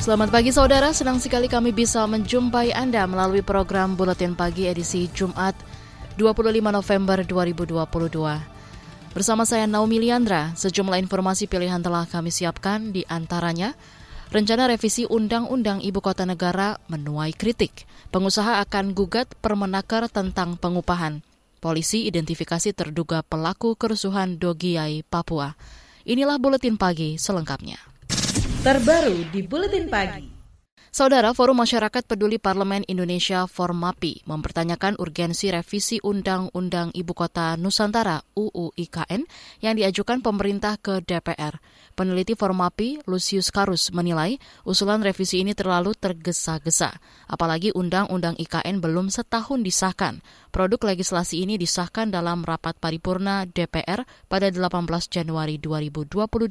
Selamat pagi saudara, senang sekali kami bisa menjumpai Anda melalui program Buletin Pagi edisi Jumat 25 November 2022. Bersama saya Naomi Liandra, sejumlah informasi pilihan telah kami siapkan, di antaranya rencana revisi Undang-Undang Ibu Kota Negara menuai kritik. Pengusaha akan gugat Permenaker tentang pengupahan. Polisi identifikasi terduga pelaku kerusuhan Dogiyai, Papua. Inilah Buletin Pagi selengkapnya. Terbaru di Buletin Pagi. Saudara, Forum Masyarakat Peduli Parlemen Indonesia ForMAPI mempertanyakan urgensi revisi Undang-Undang Ibu Kota Nusantara UU IKN yang diajukan pemerintah ke DPR. Peneliti ForMAPI, Lucius Karus, menilai usulan revisi ini terlalu tergesa-gesa, apalagi Undang-Undang IKN belum setahun disahkan. Produk legislasi ini disahkan dalam rapat paripurna DPR pada 18 Januari 2022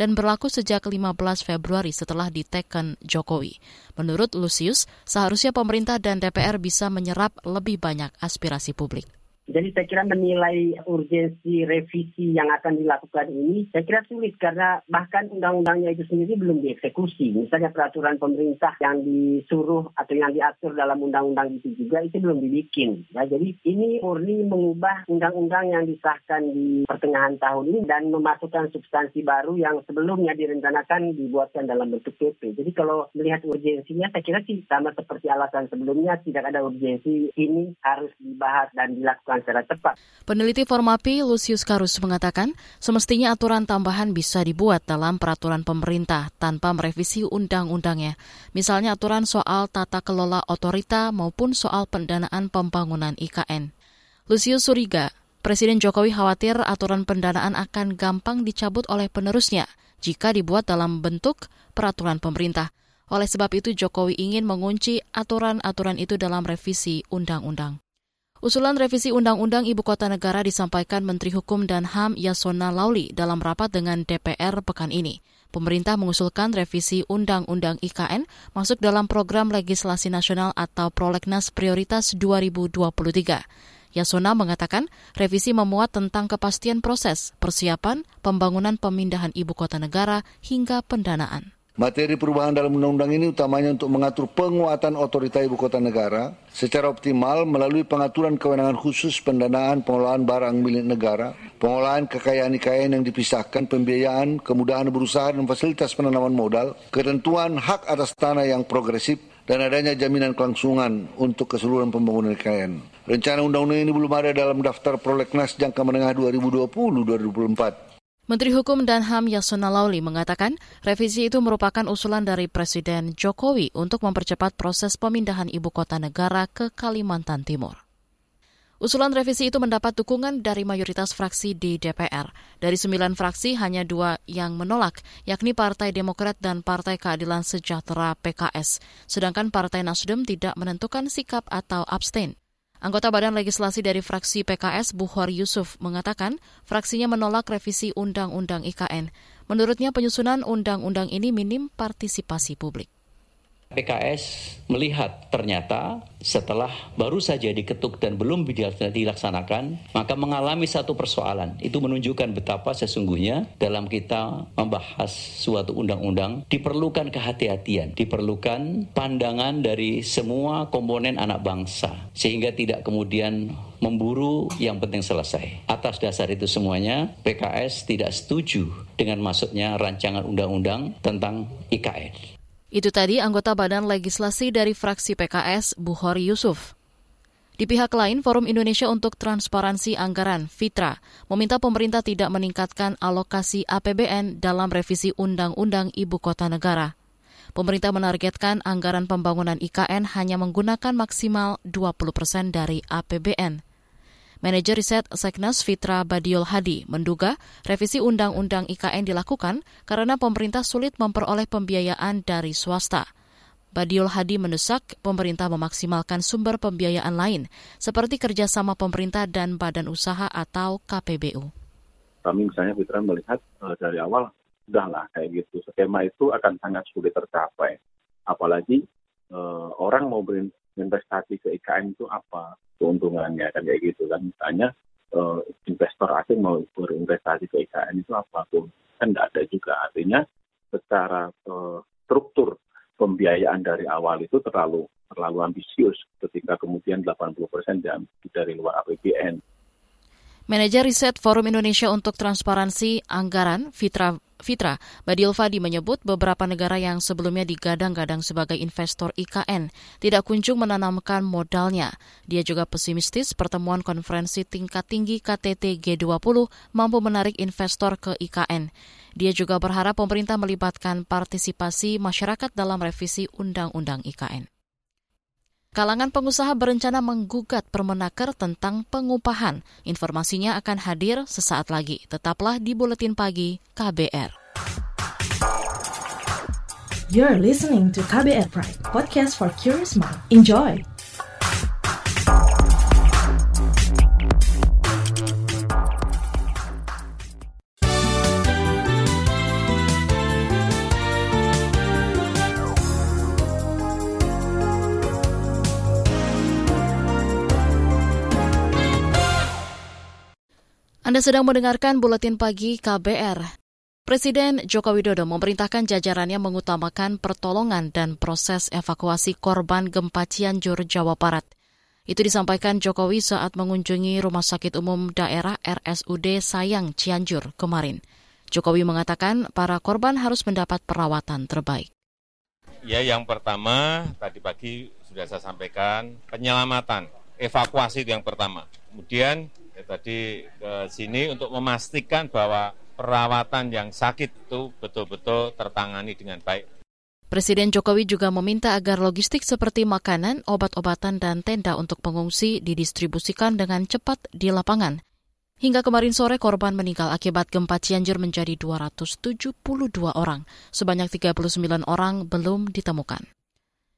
dan berlaku sejak 15 Februari setelah diteken Jokowi. Menurut Lucius, seharusnya pemerintah dan DPR bisa menyerap lebih banyak aspirasi publik. Jadi saya kira menilai urgensi revisi yang akan dilakukan ini, saya kira sulit karena bahkan undang-undangnya itu sendiri belum dieksekusi. Misalnya peraturan pemerintah yang disuruh atau yang diatur dalam undang-undang itu juga itu belum dibikin. Nah, jadi ini murni mengubah undang-undang yang disahkan di pertengahan tahun ini dan memasukkan substansi baru yang sebelumnya direncanakan dibuatkan dalam bentuk PP. Jadi kalau melihat urgensinya, saya kira sih sama seperti alasan sebelumnya, tidak ada urgensi ini harus dibahas dan dilakukan secara cepat. Peneliti ForMAPI Lucius Karus mengatakan, semestinya aturan tambahan bisa dibuat dalam peraturan pemerintah tanpa merevisi undang-undangnya. Misalnya aturan soal tata kelola otorita maupun soal pendanaan pembangunan IKN. Lucius Suriga, Presiden Jokowi khawatir aturan pendanaan akan gampang dicabut oleh penerusnya jika dibuat dalam bentuk peraturan pemerintah. Oleh sebab itu Jokowi ingin mengunci aturan-aturan itu dalam revisi undang-undang. Usulan revisi Undang-Undang Ibu Kota Negara disampaikan Menteri Hukum dan HAM Yasonna Laoly dalam rapat dengan DPR pekan ini. Pemerintah mengusulkan revisi Undang-Undang IKN masuk dalam program legislasi nasional atau Prolegnas Prioritas 2023. Yasonna mengatakan revisi memuat tentang kepastian proses, persiapan, pembangunan pemindahan ibu kota negara hingga pendanaan. Materi perubahan dalam undang-undang ini utamanya untuk mengatur penguatan otorita ibu kota negara secara optimal melalui pengaturan kewenangan khusus pendanaan pengolahan barang milik negara, pengolahan kekayaan IKN yang dipisahkan, pembiayaan, kemudahan berusaha dan fasilitas penanaman modal, ketentuan hak atas tanah yang progresif, dan adanya jaminan kelangsungan untuk keseluruhan pembangunan IKN. Rencana undang-undang ini belum ada dalam daftar prolegnas jangka menengah 2020-2024. Menteri Hukum dan HAM Yasonna Laoly mengatakan revisi itu merupakan usulan dari Presiden Jokowi untuk mempercepat proses pemindahan ibu kota negara ke Kalimantan Timur. Usulan revisi itu mendapat dukungan dari mayoritas fraksi di DPR. Dari 9 fraksi, hanya 2 yang menolak, yakni Partai Demokrat dan Partai Keadilan Sejahtera PKS. Sedangkan Partai Nasdem tidak menentukan sikap atau abstain. Anggota Badan Legislasi dari fraksi PKS, Buchori Yusuf, mengatakan fraksinya menolak revisi Undang-Undang IKN. Menurutnya penyusunan Undang-Undang ini minim partisipasi publik. PKS melihat ternyata setelah baru saja diketuk dan belum dilaksanakan, maka mengalami satu persoalan. Itu menunjukkan betapa sesungguhnya dalam kita membahas suatu undang-undang diperlukan kehati-hatian, diperlukan pandangan dari semua komponen anak bangsa, sehingga tidak kemudian memburu yang penting selesai. Atas dasar itu semuanya, PKS tidak setuju dengan masuknya rancangan undang-undang tentang IKN. Itu tadi anggota Badan Legislasi dari fraksi PKS, Buchori Yusuf. Di pihak lain, Forum Indonesia untuk Transparansi Anggaran, FITRA, meminta pemerintah tidak meningkatkan alokasi APBN dalam revisi Undang-Undang Ibu Kota Negara. Pemerintah menargetkan anggaran pembangunan IKN hanya menggunakan maksimal 20% dari APBN. Manajer Riset Seknas Fitra Badiul Hadi menduga revisi Undang-Undang IKN dilakukan karena pemerintah sulit memperoleh pembiayaan dari swasta. Badiul Hadi mendesak pemerintah memaksimalkan sumber pembiayaan lain seperti kerjasama pemerintah dan badan usaha atau KPBU. Kami misalnya FITRA melihat dari awal sudahlah kayak gitu, skema itu akan sangat sulit tercapai. Apalagi orang mau berinvestasi ke IKN itu apa keuntungannya kan kayak gitu kan, misalnya investor asing mau berinvestasi ke IKN itu apa kan tidak ada juga, artinya secara struktur pembiayaan dari awal itu terlalu ambisius ketika kemudian 80% dari luar APBN. Manajer Riset Forum Indonesia untuk Transparansi Anggaran FITRA, Badiul Fadli menyebut beberapa negara yang sebelumnya digadang-gadang sebagai investor IKN tidak kunjung menanamkan modalnya. Dia juga pesimistis pertemuan konferensi tingkat tinggi KTT G20 mampu menarik investor ke IKN. Dia juga berharap pemerintah melibatkan partisipasi masyarakat dalam revisi Undang-Undang IKN. Kalangan pengusaha berencana menggugat Permenaker tentang pengupahan. Informasinya akan hadir sesaat lagi. Tetaplah di Buletin Pagi KBR. You're listening to KBR Prime, podcast for curious mind. Enjoy! Anda sedang mendengarkan Buletin Pagi KBR. Presiden Joko Widodo memerintahkan jajarannya mengutamakan pertolongan dan proses evakuasi korban gempa Cianjur, Jawa Barat. Itu disampaikan Jokowi saat mengunjungi Rumah Sakit Umum Daerah RSUD Sayang Cianjur kemarin. Jokowi mengatakan para korban harus mendapat perawatan terbaik. Ya, yang pertama tadi pagi sudah saya sampaikan, penyelamatan, evakuasi itu yang pertama. Kemudian tadi ke sini untuk memastikan bahwa perawatan yang sakit itu betul-betul tertangani dengan baik. Presiden Jokowi juga meminta agar logistik seperti makanan, obat-obatan, dan tenda untuk pengungsi didistribusikan dengan cepat di lapangan. Hingga kemarin sore korban meninggal akibat gempa Cianjur menjadi 272 orang. Sebanyak 39 orang belum ditemukan.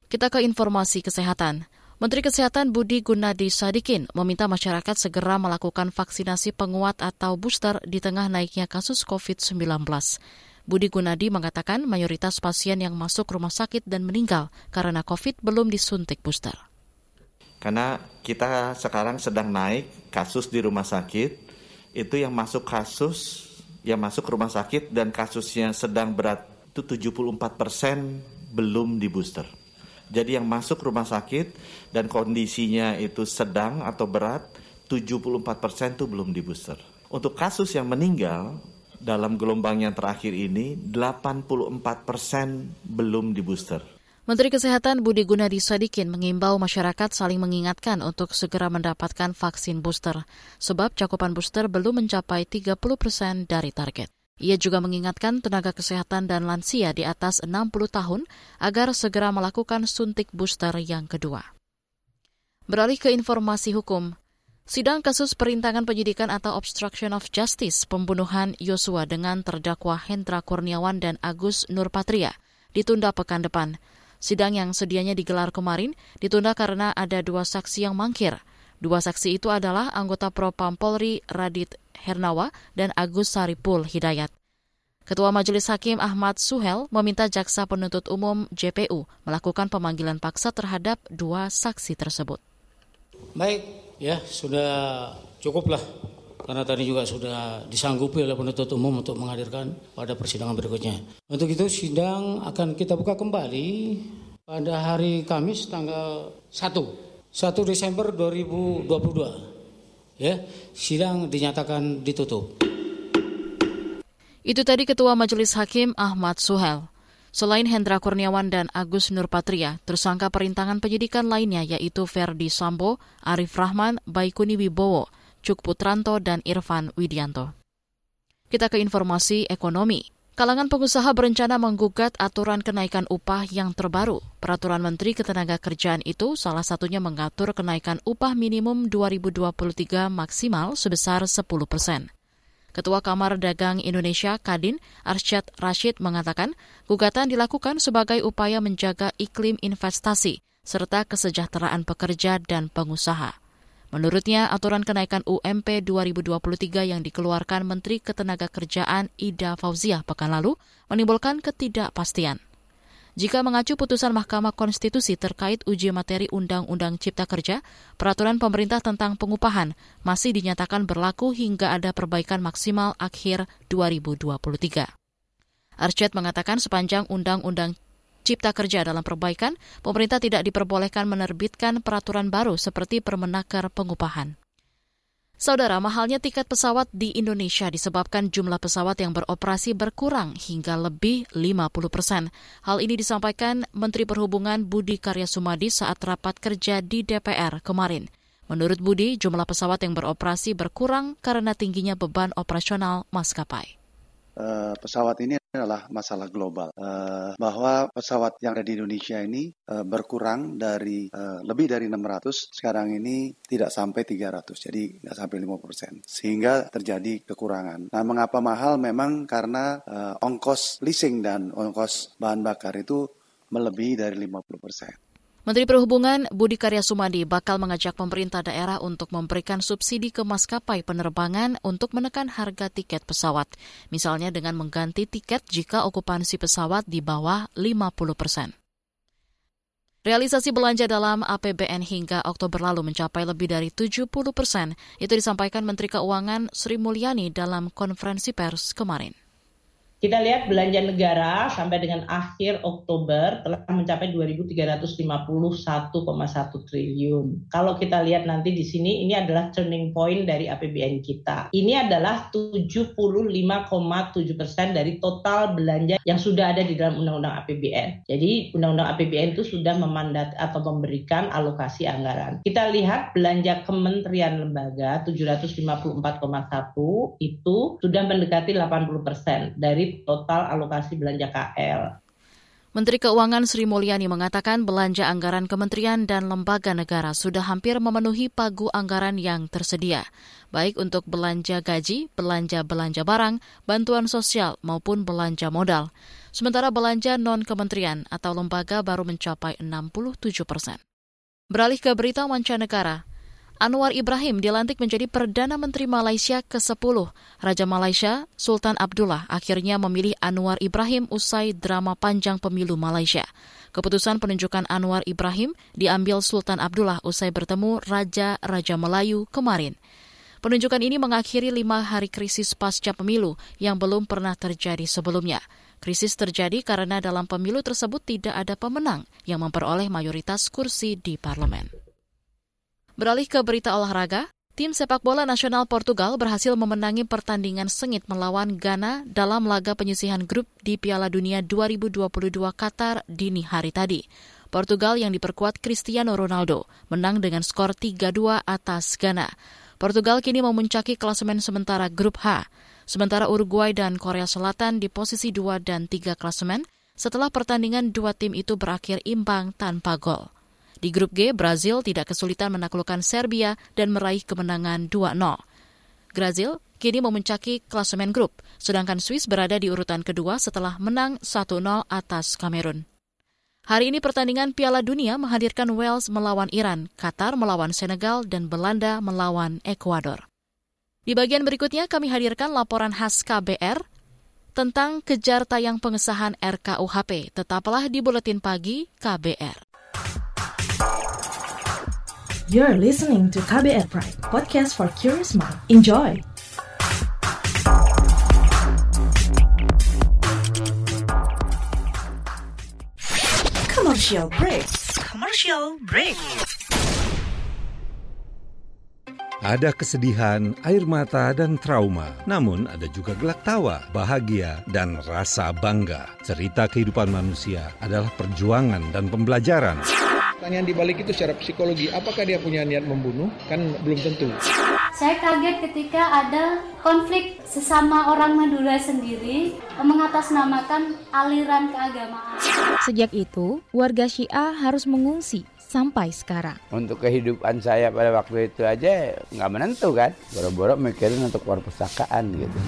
Kita ke informasi kesehatan. Menteri Kesehatan Budi Gunadi Sadikin meminta masyarakat segera melakukan vaksinasi penguat atau booster di tengah naiknya kasus COVID-19. Budi Gunadi mengatakan mayoritas pasien yang masuk rumah sakit dan meninggal karena COVID belum disuntik booster. Karena kita sekarang sedang naik kasus di rumah sakit, itu yang masuk rumah sakit dan kasusnya sedang berat itu 74% belum di booster. Jadi yang masuk rumah sakit dan kondisinya itu sedang atau berat, 74% itu belum di booster. Untuk kasus yang meninggal dalam gelombang yang terakhir ini, 84% belum di booster. Menteri Kesehatan Budi Gunadi Sadikin mengimbau masyarakat saling mengingatkan untuk segera mendapatkan vaksin booster, sebab cakupan booster belum mencapai 30% dari target. Ia juga mengingatkan tenaga kesehatan dan lansia di atas 60 tahun agar segera melakukan suntik booster yang kedua. Beralih ke informasi hukum. Sidang kasus perintangan penyidikan atau obstruction of justice pembunuhan Yosua dengan terdakwa Hendra Kurniawan dan Agus Nurpatria ditunda pekan depan. Sidang yang sedianya digelar kemarin ditunda karena ada dua saksi yang mangkir. Dua saksi itu adalah anggota Propam Polri Radit Hernawa dan Agus Saripul Hidayat. Ketua Majelis Hakim Ahmad Suhel meminta Jaksa Penuntut Umum JPU melakukan pemanggilan paksa terhadap dua saksi tersebut. Baik, ya sudah cukuplah karena tadi juga sudah disanggupi oleh penuntut umum untuk menghadirkan pada persidangan berikutnya. Untuk itu sidang akan kita buka kembali pada hari Kamis tanggal 1 Desember 2022. Ya, sidang dinyatakan ditutup. Itu tadi Ketua Majelis Hakim Ahmad Suhel. Selain Hendra Kurniawan dan Agus Nurpatria, tersangka perintangan penyidikan lainnya yaitu Ferdi Sambo, Arief Rahman, Baikuni Wibowo, Cuk Putranto, dan Irfan Widianto. Kita ke informasi ekonomi. Kalangan pengusaha berencana menggugat aturan kenaikan upah yang terbaru. Peraturan Menteri Ketenagakerjaan itu salah satunya mengatur kenaikan upah minimum 2023 maksimal sebesar 10%. Ketua Kamar Dagang Indonesia Kadin, Arsyad Rashid mengatakan, gugatan dilakukan sebagai upaya menjaga iklim investasi serta kesejahteraan pekerja dan pengusaha. Menurutnya, aturan kenaikan UMP 2023 yang dikeluarkan Menteri Ketenagakerjaan Ida Fauziah pekan lalu menimbulkan ketidakpastian. Jika mengacu putusan Mahkamah Konstitusi terkait uji materi Undang-Undang Cipta Kerja, peraturan pemerintah tentang pengupahan masih dinyatakan berlaku hingga ada perbaikan maksimal akhir 2023. Arsyad mengatakan sepanjang Undang-Undang Cipta Kerja dalam perbaikan, pemerintah tidak diperbolehkan menerbitkan peraturan baru seperti Permenaker Pengupahan. Saudara, mahalnya tiket pesawat di Indonesia disebabkan jumlah pesawat yang beroperasi berkurang hingga lebih 50%. Hal ini disampaikan Menteri Perhubungan Budi Karya Sumadi saat rapat kerja di DPR kemarin. Menurut Budi, jumlah pesawat yang beroperasi berkurang karena tingginya beban operasional maskapai. Pesawat ini adalah masalah global, bahwa pesawat yang ada di Indonesia ini berkurang dari lebih dari 600, sekarang ini tidak sampai 300, jadi tidak sampai 5%, sehingga terjadi kekurangan. Nah, mengapa mahal? Memang karena ongkos leasing dan ongkos bahan bakar itu melebihi dari 50%. Menteri Perhubungan Budi Karya Sumadi bakal mengajak pemerintah daerah untuk memberikan subsidi ke maskapai penerbangan untuk menekan harga tiket pesawat. Misalnya dengan mengganti tiket jika okupansi pesawat di bawah 50%. Realisasi belanja dalam APBN hingga Oktober lalu mencapai lebih dari 70%. Itu disampaikan Menteri Keuangan Sri Mulyani dalam konferensi pers kemarin. Kita lihat belanja negara sampai dengan akhir Oktober telah mencapai 2.351,1 triliun. Kalau kita lihat nanti di sini, ini adalah turning point dari APBN kita. Ini adalah 75,7% dari total belanja yang sudah ada di dalam Undang-Undang APBN. Jadi Undang-Undang APBN itu sudah memandat atau memberikan alokasi anggaran. Kita lihat belanja kementerian lembaga 754,1 itu sudah mendekati 80% dari total alokasi belanja KL. Menteri Keuangan Sri Mulyani mengatakan belanja anggaran kementerian dan lembaga negara sudah hampir memenuhi pagu anggaran yang tersedia, baik untuk belanja gaji, belanja barang, bantuan sosial maupun belanja modal. Sementara belanja non-kementerian atau lembaga baru mencapai 67%. Beralih ke berita mancanegara. Anwar Ibrahim dilantik menjadi Perdana Menteri Malaysia ke-10. Raja Malaysia, Sultan Abdullah, akhirnya memilih Anwar Ibrahim usai drama panjang pemilu Malaysia. Keputusan penunjukan Anwar Ibrahim diambil Sultan Abdullah usai bertemu Raja-Raja Melayu kemarin. Penunjukan ini mengakhiri 5 hari krisis pasca pemilu yang belum pernah terjadi sebelumnya. Krisis terjadi karena dalam pemilu tersebut tidak ada pemenang yang memperoleh mayoritas kursi di parlemen. Beralih ke berita olahraga, tim sepak bola nasional Portugal berhasil memenangi pertandingan sengit melawan Ghana dalam laga penyisihan grup di Piala Dunia 2022 Qatar dini hari tadi. Portugal yang diperkuat Cristiano Ronaldo menang dengan skor 3-2 atas Ghana. Portugal kini memuncaki klasemen sementara grup H, sementara Uruguay dan Korea Selatan di posisi 2 dan 3 klasemen setelah pertandingan dua tim itu berakhir imbang tanpa gol. Di grup G, Brazil tidak kesulitan menaklukkan Serbia dan meraih kemenangan 2-0. Brazil kini memuncaki klasemen grup, sedangkan Swiss berada di urutan kedua setelah menang 1-0 atas Kamerun. Hari ini pertandingan Piala Dunia menghadirkan Wales melawan Iran, Qatar melawan Senegal, dan Belanda melawan Ekuador. Di bagian berikutnya kami hadirkan laporan khas KBR tentang kejar tayang pengesahan RKUHP. Tetaplah di Buletin Pagi KBR. You're listening to KBR Prime, podcast for curious mind. Enjoy! Commercial break. Ada kesedihan, air mata, dan trauma. Namun ada juga gelak tawa, bahagia, dan rasa bangga. Cerita kehidupan manusia adalah perjuangan dan pembelajaran. Tanyaan dibalik itu secara psikologi, apakah dia punya niat membunuh? Kan belum tentu. Saya kaget ketika ada konflik sesama orang Madura sendiri mengatasnamakan aliran keagamaan. Sejak itu, warga Syiah harus mengungsi sampai sekarang. Untuk kehidupan saya pada waktu itu aja nggak menentu kan, boro-boro mikirin untuk perpustakaan gitu.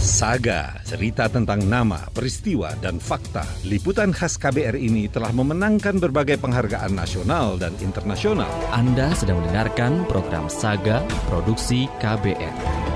Saga, cerita tentang nama, peristiwa, dan fakta. Liputan khas KBR ini telah memenangkan berbagai penghargaan nasional dan internasional. Anda sedang mendengarkan program Saga, produksi KBR.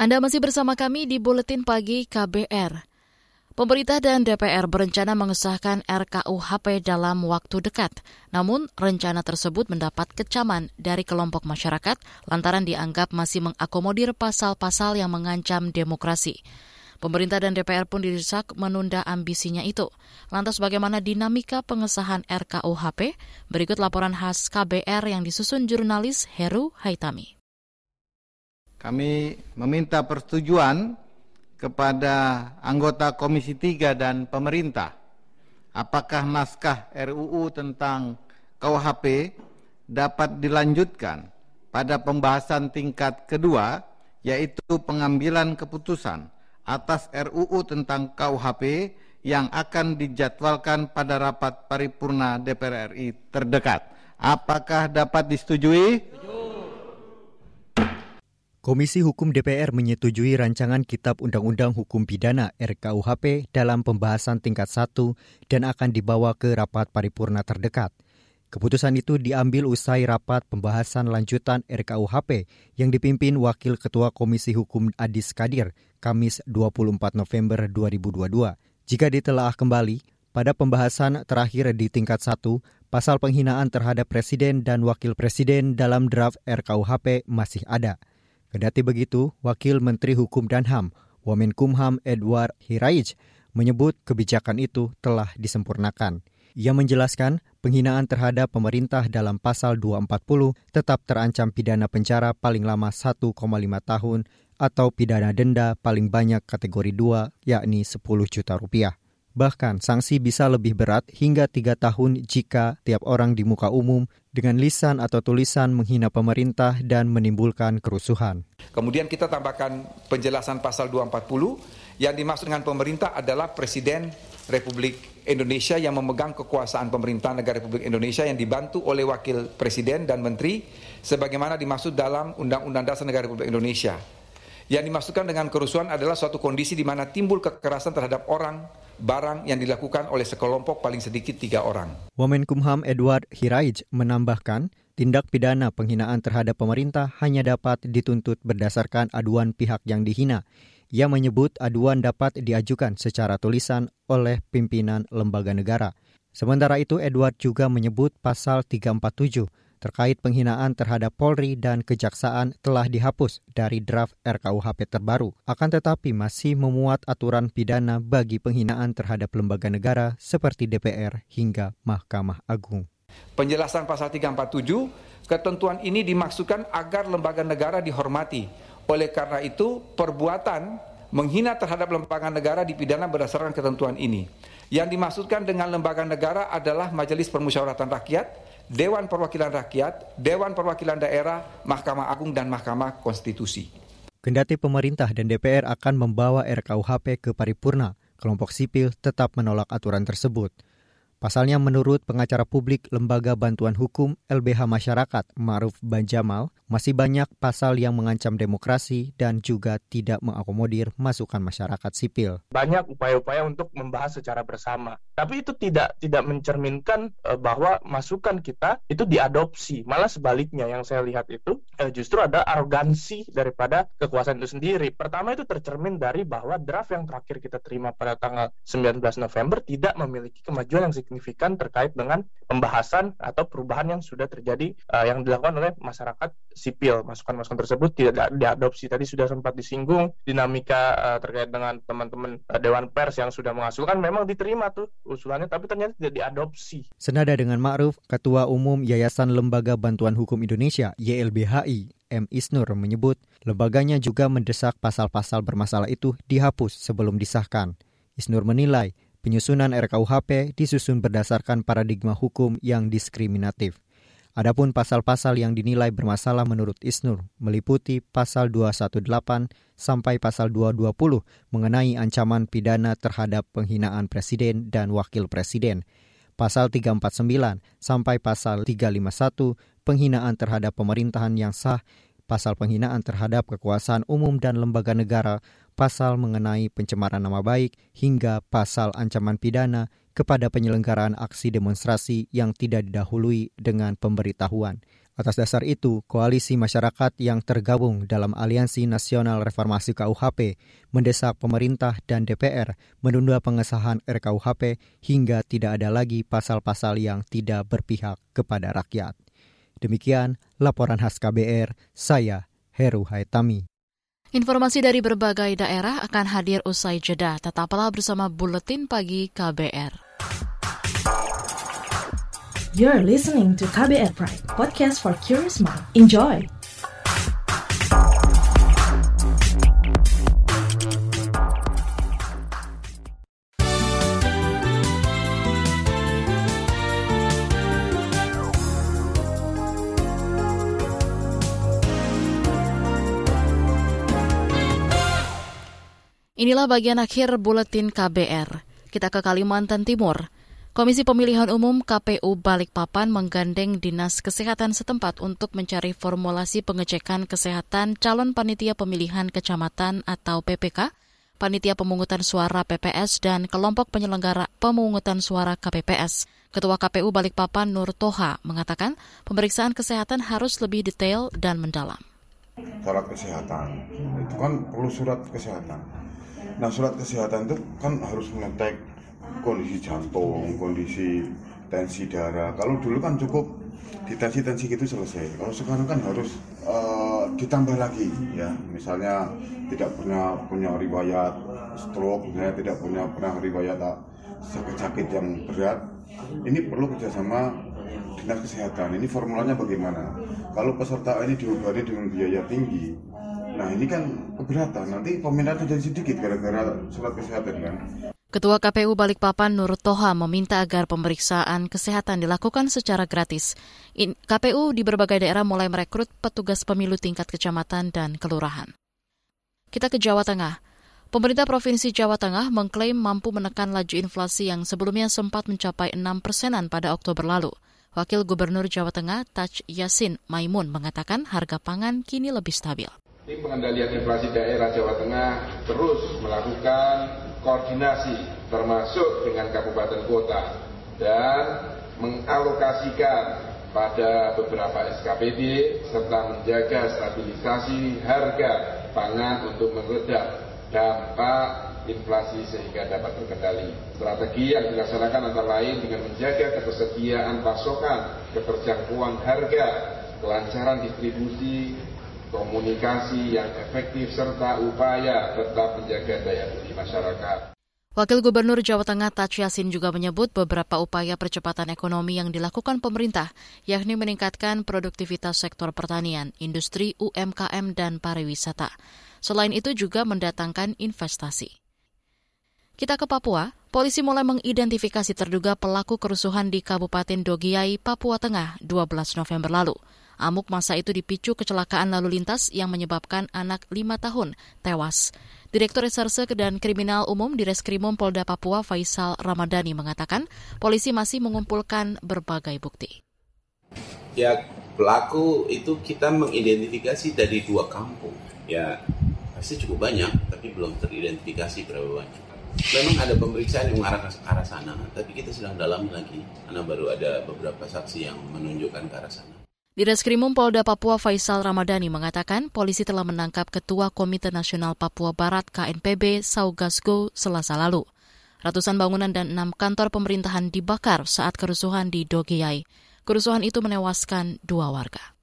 Anda masih bersama kami di Buletin Pagi KBR. Pemerintah dan DPR berencana mengesahkan RKUHP dalam waktu dekat. Namun, rencana tersebut mendapat kecaman dari kelompok masyarakat lantaran dianggap masih mengakomodir pasal-pasal yang mengancam demokrasi. Pemerintah dan DPR pun didesak menunda ambisinya itu. Lantas bagaimana dinamika pengesahan RKUHP? Berikut laporan khas KBR yang disusun jurnalis Heru Haitami. Kami meminta persetujuan kepada anggota Komisi 3 dan pemerintah, apakah naskah RUU tentang KUHP dapat dilanjutkan pada pembahasan tingkat kedua, yaitu pengambilan keputusan atas RUU tentang KUHP yang akan dijadwalkan pada rapat paripurna DPR RI terdekat. Apakah dapat disetujui? Setuju. Komisi Hukum DPR menyetujui rancangan Kitab Undang-Undang Hukum Pidana RKUHP dalam pembahasan tingkat 1 dan akan dibawa ke rapat paripurna terdekat. Keputusan itu diambil usai rapat pembahasan lanjutan RKUHP yang dipimpin Wakil Ketua Komisi Hukum Adis Kadir, Kamis 24 November 2022. Jika ditelaah kembali, pada pembahasan terakhir di tingkat 1, pasal penghinaan terhadap Presiden dan Wakil Presiden dalam draft RKUHP masih ada. Kendati begitu, Wakil Menteri Hukum dan HAM, Wamenkumham Edward Hiariej, menyebut kebijakan itu telah disempurnakan. Ia menjelaskan penghinaan terhadap pemerintah dalam pasal 240 tetap terancam pidana penjara paling lama 1,5 tahun atau pidana denda paling banyak kategori 2, yakni 10 juta rupiah. Bahkan sanksi bisa lebih berat hingga 3 tahun jika tiap orang di muka umum dengan lisan atau tulisan menghina pemerintah dan menimbulkan kerusuhan. Kemudian kita tambahkan penjelasan pasal 240 yang dimaksud dengan pemerintah adalah Presiden Republik Indonesia yang memegang kekuasaan pemerintahan negara Republik Indonesia yang dibantu oleh Wakil Presiden dan Menteri sebagaimana dimaksud dalam Undang-Undang Dasar Negara Republik Indonesia. Yang dimaksudkan dengan kerusuhan adalah suatu kondisi di mana timbul kekerasan terhadap orang, barang yang dilakukan oleh sekelompok paling sedikit 3 orang. Wamenkumham Edward Hiariej menambahkan, tindak pidana penghinaan terhadap pemerintah hanya dapat dituntut berdasarkan aduan pihak yang dihina. Ia menyebut aduan dapat diajukan secara tulisan oleh pimpinan lembaga negara. Sementara itu, Edward juga menyebut pasal 347 terkait penghinaan terhadap Polri dan Kejaksaan telah dihapus dari draft RKUHP terbaru. Akan tetapi masih memuat aturan pidana bagi penghinaan terhadap lembaga negara seperti DPR hingga Mahkamah Agung. Penjelasan pasal 347, ketentuan ini dimaksudkan agar lembaga negara dihormati. Oleh karena itu, perbuatan menghina terhadap lembaga negara dipidana berdasarkan ketentuan ini. Yang dimaksudkan dengan lembaga negara adalah Majelis Permusyawaratan Rakyat, Dewan Perwakilan Rakyat, Dewan Perwakilan Daerah, Mahkamah Agung, dan Mahkamah Konstitusi. Kendati pemerintah dan DPR akan membawa RKUHP ke paripurna, kelompok sipil tetap menolak aturan tersebut. Pasalnya menurut pengacara publik Lembaga Bantuan Hukum LBH Masyarakat, Ma'ruf Banjamal, masih banyak pasal yang mengancam demokrasi dan juga tidak mengakomodir masukan masyarakat sipil. Banyak upaya-upaya untuk membahas secara bersama, tapi itu tidak mencerminkan bahwa masukan kita itu diadopsi. Malah sebaliknya yang saya lihat itu justru ada arogansi daripada kekuasaan itu sendiri. Pertama itu tercermin dari bahwa draft yang terakhir kita terima pada tanggal 19 November tidak memiliki kemajuan yang signifikan. signifikan terkait dengan pembahasan atau perubahan yang sudah terjadi yang dilakukan oleh masyarakat sipil. Masukan-masukan tersebut tidak diadopsi. Tadi sudah sempat disinggung dinamika terkait dengan teman-teman Dewan Pers yang sudah mengusulkan, memang diterima tuh usulannya, tapi ternyata tidak diadopsi. Senada dengan Ma'ruf, Ketua Umum Yayasan Lembaga Bantuan Hukum Indonesia YLBHI M. Isnur menyebut lembaganya juga mendesak pasal-pasal bermasalah itu dihapus sebelum disahkan. Isnur menilai penyusunan RKUHP disusun berdasarkan paradigma hukum yang diskriminatif. Adapun pasal-pasal yang dinilai bermasalah menurut Isnur meliputi pasal 218 sampai pasal 220 mengenai ancaman pidana terhadap penghinaan presiden dan wakil presiden, pasal 349 sampai pasal 351 penghinaan terhadap pemerintahan yang sah, pasal penghinaan terhadap kekuasaan umum dan lembaga negara, pasal mengenai pencemaran nama baik, hingga pasal ancaman pidana kepada penyelenggaraan aksi demonstrasi yang tidak didahului dengan pemberitahuan. Atas dasar itu, koalisi masyarakat yang tergabung dalam Aliansi Nasional Reformasi KUHP mendesak pemerintah dan DPR menunda pengesahan RKUHP hingga tidak ada lagi pasal-pasal yang tidak berpihak kepada rakyat. Demikian laporan khas KBR, saya Heru Haitami. Informasi dari berbagai daerah akan hadir usai jeda. Tetaplah bersama Buletin Pagi KBR. You're listening to KBR Prime, podcast for curious mind. Enjoy! Inilah bagian akhir Buletin KBR. Kita ke Kalimantan Timur. Komisi Pemilihan Umum KPU Balikpapan menggandeng Dinas Kesehatan setempat untuk mencari formulasi pengecekan kesehatan calon panitia pemilihan kecamatan atau PPK, panitia pemungutan suara PPS, dan kelompok penyelenggara pemungutan suara KPPS. Ketua KPU Balikpapan Nur Toha mengatakan pemeriksaan kesehatan harus lebih detail dan mendalam. Surat kesehatan, itu kan perlu surat kesehatan. Nah, surat kesehatan itu kan harus mengetek kondisi jantung, kondisi tensi darah. Kalau dulu kan cukup di tensi-tensi gitu selesai. Kalau sekarang kan harus ditambah lagi, ya. Misalnya tidak pernah punya riwayat stroke, misalnya tidak pernah riwayat sakit-sakit yang berat. Ini perlu kerjasama Dinas Kesehatan. Ini formulanya bagaimana? Kalau peserta ini diobati dengan biaya tinggi, nah ini kan keberatan, nanti peminatnya jadi sedikit gara-gara surat kesehatan kan. Ketua KPU Balikpapan Nur Toha meminta agar pemeriksaan kesehatan dilakukan secara gratis. KPU di berbagai daerah mulai merekrut petugas pemilu tingkat kecamatan dan kelurahan. Kita ke Jawa Tengah. Pemerintah Provinsi Jawa Tengah mengklaim mampu menekan laju inflasi yang sebelumnya sempat mencapai 6% pada Oktober lalu. Wakil Gubernur Jawa Tengah Taj Yasin Maimun mengatakan harga pangan kini lebih stabil. Tim pengendalian inflasi daerah Jawa Tengah terus melakukan koordinasi termasuk dengan kabupaten kota dan mengalokasikan pada beberapa SKPD serta menjaga stabilisasi harga pangan untuk meredam dampak inflasi sehingga dapat terkendali. Strategi yang dilaksanakan antara lain dengan menjaga ketersediaan pasokan, keterjangkauan harga, kelancaran distribusi, komunikasi yang efektif serta upaya tetap menjaga daya beli masyarakat. Wakil Gubernur Jawa Tengah Taj Yasin juga menyebut beberapa upaya percepatan ekonomi yang dilakukan pemerintah, yakni meningkatkan produktivitas sektor pertanian, industri, UMKM, dan pariwisata. Selain itu juga mendatangkan investasi. Kita ke Papua, polisi mulai mengidentifikasi terduga pelaku kerusuhan di Kabupaten Dogiyai, Papua Tengah, 12 November lalu. Amuk masa itu dipicu kecelakaan lalu lintas yang menyebabkan anak 5 tahun tewas. Direktur Reserse dan Kriminal Umum Direskrimum Polda Papua Faisal Ramadani mengatakan polisi masih mengumpulkan berbagai bukti. Ya, pelaku itu kita mengidentifikasi dari 2 kampung. Ya, pasti cukup banyak, tapi belum teridentifikasi berapa banyak. Memang ada pemeriksaan yang mengarah ke arah sana, tapi kita sedang dalam lagi karena baru ada beberapa saksi yang menunjukkan ke arah sana. Direskrimum Polda Papua Faisal Ramadani mengatakan polisi telah menangkap Ketua Komite Nasional Papua Barat KNPB Saugasgo Selasa lalu. Ratusan bangunan dan 6 kantor pemerintahan dibakar saat kerusuhan di Dogiyai. Kerusuhan itu menewaskan 2 warga.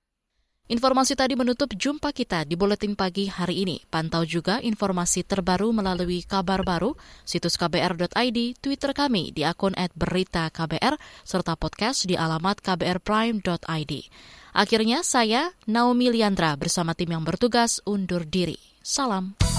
Informasi tadi menutup jumpa kita di Buletin Pagi hari ini. Pantau juga informasi terbaru melalui kabar baru, situs kbr.id, Twitter kami di akun @beritaKBR, serta podcast di alamat kbrprime.id. Akhirnya saya, Naomi Liandra, bersama tim yang bertugas undur diri. Salam.